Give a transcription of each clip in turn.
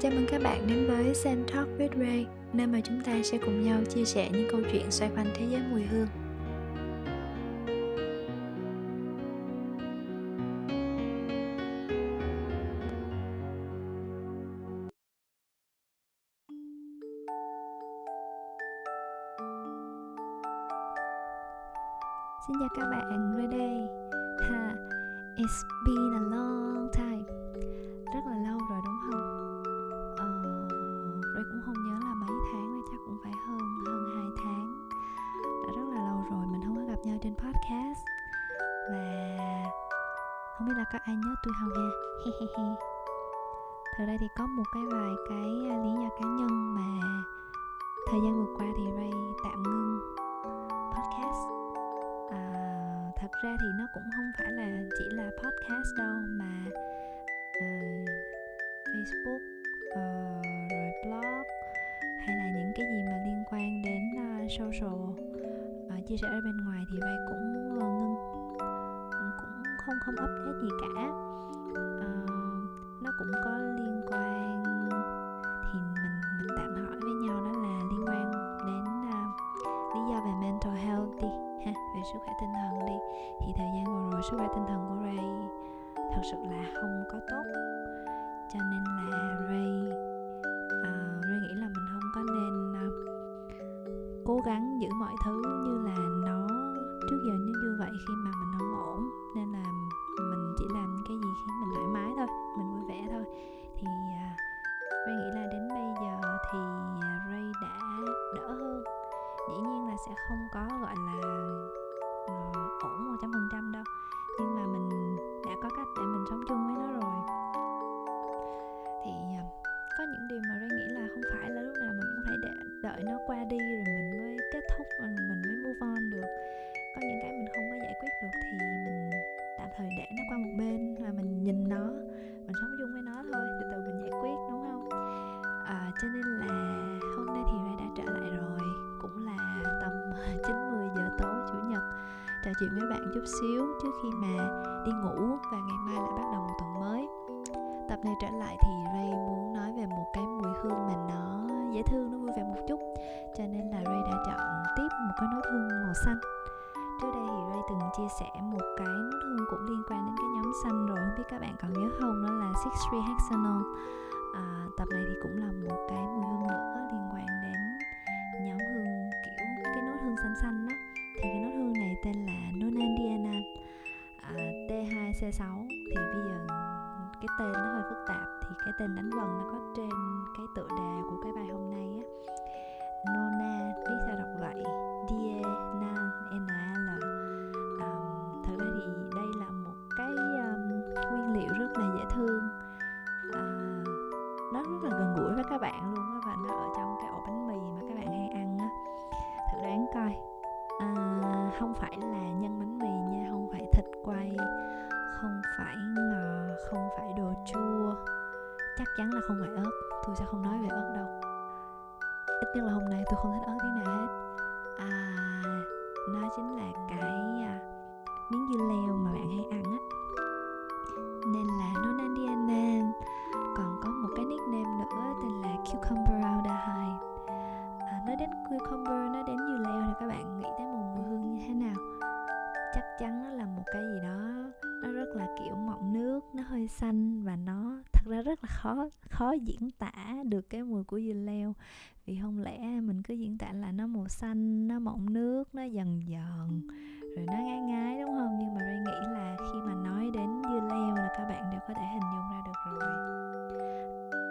Chào mừng các bạn đến với SamTalk with Ray, nơi mà chúng ta sẽ cùng nhau chia sẻ những câu chuyện xoay quanh thế giới mùi hương. Xin chào các bạn, Ray đây. It's been a long time. Rất là lâu rồi đúng không? Ray cũng không nhớ là mấy tháng rồi, chắc cũng phải hơn 2 tháng. Đã rất là lâu rồi mình không có gặp nhau trên podcast. Và không biết là có ai nhớ tôi không ha. Thật ra thì có một cái vài cái lý do cá nhân mà thời gian vừa qua thì Ray tạm ngưng podcast. Thật ra thì nó cũng không phải là chỉ là podcast đâu mà Facebook, rồi blog hay là những cái gì mà liên quan đến social chia sẻ ở bên ngoài thì Ray cũng ngưng, cũng không update gì cả. Nó cũng có liên quan thì mình tạm hỏi với nhau, đó là liên quan đến lý do về mental health đi ha, về sức khỏe tinh thần đi. Thì thời gian vừa rồi sức khỏe tinh thần của Ray thật sự là không có tốt, cho nên là Ray nghĩ là mình không có nên cố gắng giữ mọi thứ như là nó trước giờ như vậy khi mà mình không ổn. Nên là mình chỉ làm những cái gì khiến mình thoải mái thôi, mình vui vẻ thôi. Thì Ray nghĩ là đến bây giờ thì Ray đã đỡ hơn. Dĩ nhiên là sẽ không có gọi là ổn 100% đâu, nhưng mà mình đã có cách để mình sống chung với nó rồi. Thì có những điều mà Ray nghĩ là không phải là lúc nào mình cũng phải đợi nó qua đi rồi mình mới kết thúc, mình mới move on được. Có những cái mình không có giải quyết được thì mình tạm thời để nó qua một bên và mình nhìn nó, mình sống chung với nó thôi, từ từ mình giải quyết, đúng không? Cho nên là hôm nay thì Ray đã trở lại rồi, cũng là tầm 9-10 giờ tối chủ nhật, trò chuyện với bạn chút xíu trước khi mà đi ngủ và ngày mai lại bắt đầu một tuần mới. Tập này trở lại thì Ray muốn nói về một cái mùi hương mà nó dễ thương, nó vui vẻ một chút, cho nên là Ray đã chọn tiếp một cái nốt hương màu xanh. Trước đây thì Ray từng chia sẻ một cái nốt hương cũng liên quan đến cái nhóm xanh rồi, không biết các bạn còn nhớ không, đó là 6-3-Hexanol. Tập này thì cũng là một cái mùi hương nữa liên quan đến nhóm hương kiểu cái nốt hương xanh xanh á. Thì cái nốt hương này tên là Nonandiana, T2-C6. Thì bây giờ cái tên nó hơi phức tạp, thì cái tên đánh vần nó có trên cái tựa đề của cái bài hôm nay á. Nona viết sao đọc vậy? Diana. Thật ra thì đây là một cái nguyên liệu rất là dễ thương, nó rất là gần gũi với các bạn luôn á, và nó ở trong cái ổ bánh mì mà các bạn hay ăn á. Thử đoán coi, không phải là nhân bánh mì nha, không phải thịt quay, không phải ngò, không phải đồ chua, chắc chắn là không phải ớt. Tôi sẽ không nói về ớt đâu, ít nhất là hôm nay tôi không thích ớt thế nào hết. Nó chính là cái miếng dưa leo mà bạn hay ăn á, nên là Nonandiana. Còn có một cái nickname nữa tên là Cucumber Aldehyde. Nói đến cucumber, nói đến dưa leo thì các bạn nghĩ tới một mùi hương như thế nào? Chắc chắn nó là một cái gì đó nó rất là kiểu mọng nước, nó hơi xanh, và nó thật ra rất là khó diễn tả được cái mùi của dưa leo. Vì không lẽ mình cứ diễn tả là nó màu xanh, nó mọng nước, nó dần dần rồi nó ngái, đúng không? Nhưng mà Ray nghĩ là khi mà nói đến dưa leo là các bạn đều có thể hình dung ra được rồi.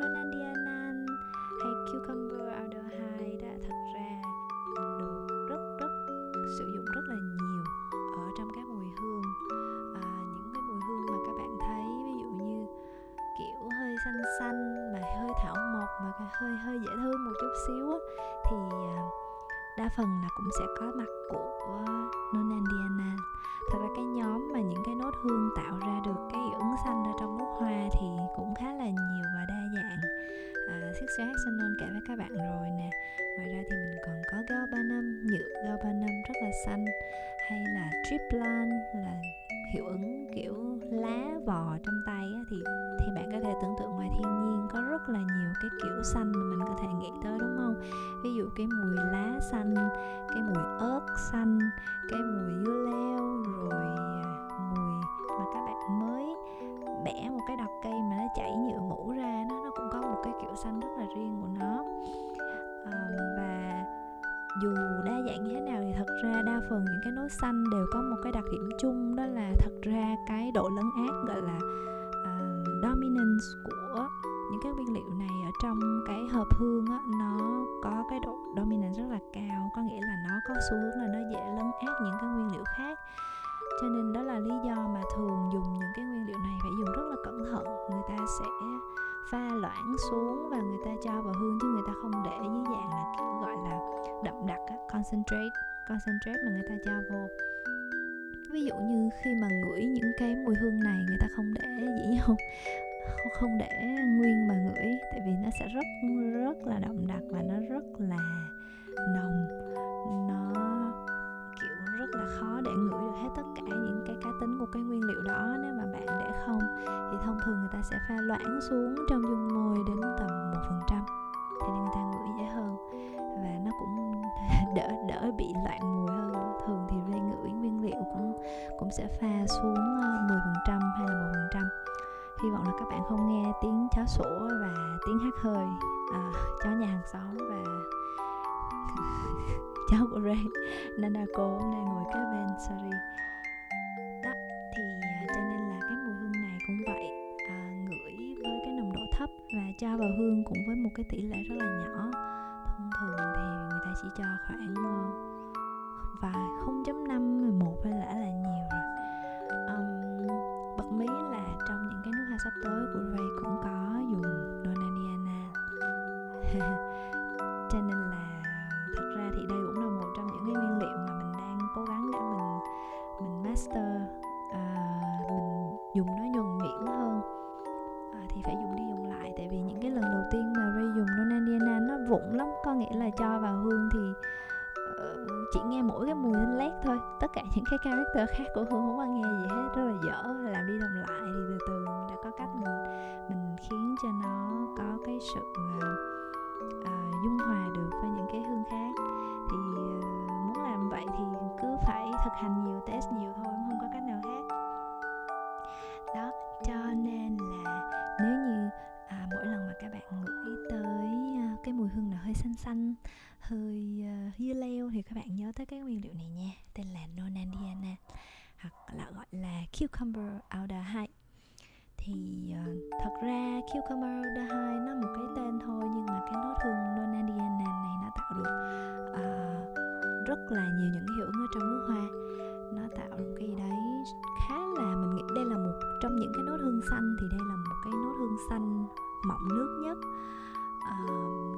Nonandiana hay Cucumber Aldehyde đã thật ra được rất sử dụng rất là nhiều ở trong các mùi hương. Những cái mùi hương mà các bạn thấy ví dụ như kiểu hơi xanh xanh mà hơi thảo mộc mà hơi dễ thương một chút xíu á, thì đa phần là cũng sẽ có mặt của Nonandiana. Thật ra cái nhóm mà những cái nốt hương tạo ra được cái hiệu ứng xanh ở trong nốt hoa thì cũng khá là nhiều và đa dạng. 6-3-Hexanol kể với các bạn rồi nè. Ngoài ra thì mình còn có galbanum, nhựa galbanum rất là xanh, hay là tripline là hiệu ứng kiểu lá vò trong tay á, thì bạn có thể tưởng tượng ngoài thiên nhiên có rất là nhiều kiểu xanh mà mình có thể nghĩ tới đúng không? Ví dụ cái mùi lá xanh, cái mùi ớt xanh, cái mùi dưa leo, rồi mùi mà các bạn mới bẻ một cái đọt cây mà nó chảy nhựa mũ ra, nó cũng có một cái kiểu xanh rất là riêng của nó. Và dù đa dạng như thế nào thì thật ra đa phần những cái nốt xanh đều có một cái đặc điểm chung, đó là thật ra cái độ lấn át gọi là dominance của những cái nguyên liệu này ở trong cái hợp hương á, nó có cái độ dominance rất là cao, có nghĩa là nó có xu hướng là nó dễ lấn át những cái nguyên liệu khác. Cho nên đó là lý do mà thường dùng những cái nguyên liệu này phải dùng rất là cẩn thận. Người ta sẽ pha loãng xuống và người ta cho vào hương, chứ người ta không để dưới dạng là kiểu gọi là đậm đặc á, concentrate mà người ta cho vô. Ví dụ như khi mà ngửi những cái mùi hương này, người ta không để dĩ nhiên không để nguyên mà ngửi, tại vì nó sẽ rất là đậm đặc và nó rất là nồng, nó kiểu rất là khó để ngửi được hết tất cả những cái cá tính của cái nguyên liệu đó. Nếu mà bạn để không thì thông thường người ta sẽ pha loãng xuống trong dung môi đến tầm 1%, thì người ta ngửi dễ hơn và nó cũng đỡ bị loạn mùi hơn. Thường thì về ngửi nguyên liệu cũng sẽ pha xuống 10% hay là 1%. Hy vọng là các bạn không nghe tiếng chó sủa và tiếng hắt hơi, chó nhà hàng xóm và chó của Ray. Nanako đang ngồi kế bên, sorry. Đó, thì cho nên là cái mùi hương này cũng vậy, ngửi với cái nồng độ thấp và cho vào hương cũng với một cái tỷ lệ rất là nhỏ. Thông thường thì người ta chỉ cho khoảng và 0.5, 1 hay là nhiều rồi. Bật mí là trong những cái nước hoa sắp tới của Ray cũng có dùng Nonandiana. Cho nên là thật ra thì đây cũng là một trong những cái nguyên liệu mà mình đang cố gắng để mình master, mình dùng nó nhuần nhuyễn hơn. Thì phải dùng đi dùng lại, tại vì những cái lần đầu tiên mà Ray dùng Nonandiana nó vụng lắm, có nghĩa là cho vào hương thì chỉ nghe mỗi cái mùi lên lét thôi, tất cả những cái character khác của hương không có nghe gì hết, rất là dở. Làm đi làm lại thì từ từ mình đã có cách mình khiến cho nó có cái sự dung hòa được với những cái hương khác. Thì muốn làm vậy thì cứ phải thực hành nhiều, test nhiều thôi, không có cách nào khác. Đó, cho nên là nếu như mỗi lần mà các bạn ngửi tới cái mùi hương nào hơi xanh xanh, hơi dưa leo thì các bạn nhớ tới cái nguyên liệu này nha, tên là Nonandiana hoặc là gọi là Cucumber Aldehyde. Thì thật ra Cucumber Aldehyde nó một cái tên thôi, nhưng mà cái nốt hương Nonandiana này nó tạo được rất là nhiều những hiệu ứng ở trong nước hoa. Nó tạo một cái gì đấy khá là, mình nghĩ đây là một trong những cái nốt hương xanh thì đây là một cái nốt hương xanh mọng nước nhất.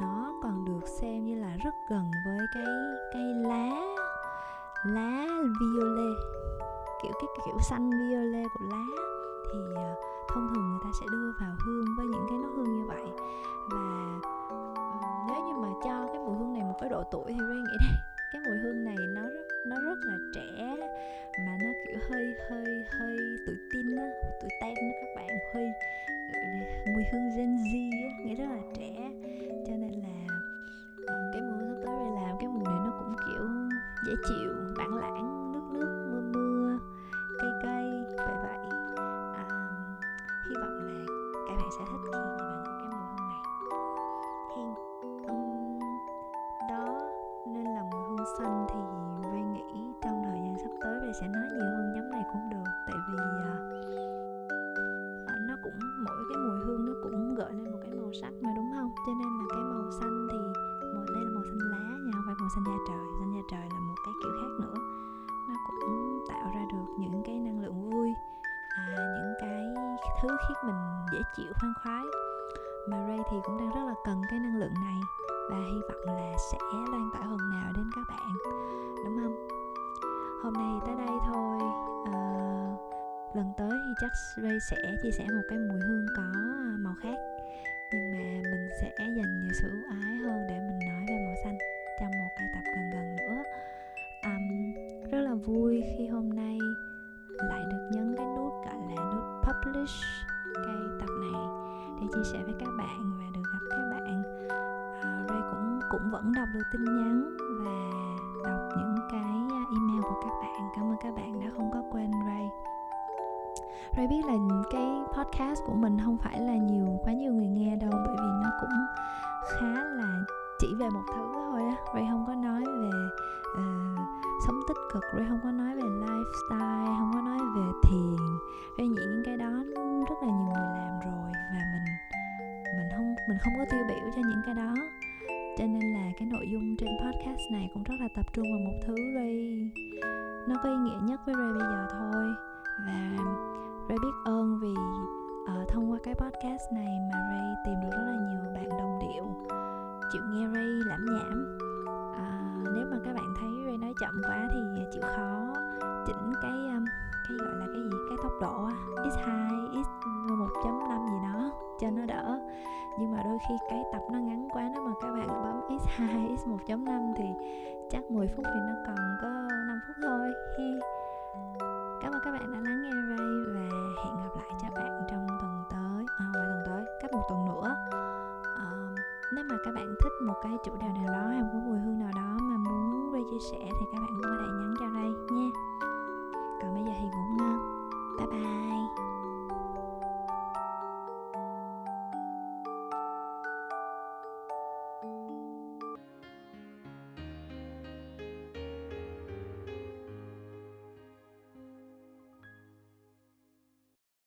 Nó còn được xem như là rất gần với cái lá violet, kiểu cái kiểu xanh violet của lá. Thì thông thường người ta sẽ đưa vào hương với những cái nốt hương như vậy. Và nếu như mà cho cái mùi hương này một cái độ tuổi thì Ray nghĩ đây, cái mùi hương này nó rất là trẻ mà nó kiểu hơi tuổi teen á, tuổi ten đó các bạn, hơi mùi hương Gen Z á, nghĩa rất là trẻ. Cho nên là cái mùi sắp tới Ray làm cái mùi này nó cũng kiểu dễ chịu, bản lãng, nước mưa cây vậy vậy. Hy vọng là các bạn sẽ thích khi các bạn ngửi cái mùi hương này. Đó nên là mùi hương xanh thì Ray nghĩ trong thời gian sắp tới Ray sẽ nói nhiều hơn nhóm này cũng được, tại vì nó cũng mỗi cái mùi hương nó cũng gợi lên một cái màu sắc mà đúng không? Cho nên là cái màu xanh thì đây là màu xanh lá nha, không phải màu xanh da trời. Xanh da trời là một cái kiểu khác nữa. Nó cũng tạo ra được những cái năng lượng vui, những cái thứ khiến mình dễ chịu, khoan khoái. Mà Ray thì cũng đang rất là cần cái năng lượng này và hy vọng là sẽ lan tỏa phần nào đến các bạn, đúng không? Hôm nay thì tới đây thôi. Lần tới thì chắc Ray sẽ chia sẻ một cái mùi hương có màu khác, nhưng mà mình sẽ dành nhiều sự ưu ái hơn để mình nói về màu xanh trong một cái tập gần nữa. Rất là vui khi hôm nay lại được nhấn cái nút gọi là nút publish cái tập này để chia sẻ với các bạn và được gặp các bạn cũng vẫn đọc được tin nhắn và đọc những cái email của các bạn. Cảm ơn các bạn đã không có quên Ray. Ray biết là cái podcast của mình không phải là quá nhiều người nghe đâu, bởi vì nó cũng khá là chỉ về một thứ thôi á. Ray không có nói về sống tích cực, Ray không có nói về lifestyle, không có nói về thiền. Ray nghĩ những cái đó rất là nhiều người làm rồi và mình không có tiêu biểu cho những cái đó. Cho nên là cái nội dung trên podcast này cũng rất là tập trung vào một thứ Ray, nó có ý nghĩa nhất với Ray bây giờ thôi. Và Ray biết ơn vì thông qua cái podcast này mà Ray tìm được rất là nhiều bạn đồng điệu chịu nghe Ray lãm nhảm. Nếu mà các bạn thấy Ray nói chậm quá thì chịu khó chỉnh cái gọi là cái gì, cái tốc độ x2, x 1.5 gì đó cho nó đỡ. Nhưng mà đôi khi cái tập nó ngắn quá, nếu mà các bạn bấm x2, x1.5 thì chắc 10 phút thì nó còn có 5 phút thôi. Cảm ơn các bạn đã lắng nghe Ray và hẹn gặp lại các bạn trong tuần tới, cách một tuần nữa. Nếu mà các bạn thích một cái chủ đề nào đó hay một cái mùi hương nào đó mà muốn Ray chia sẻ thì các bạn cũng có thể nhắn cho Ray nha. Còn bây giờ thì ngủ ngon. Bye bye.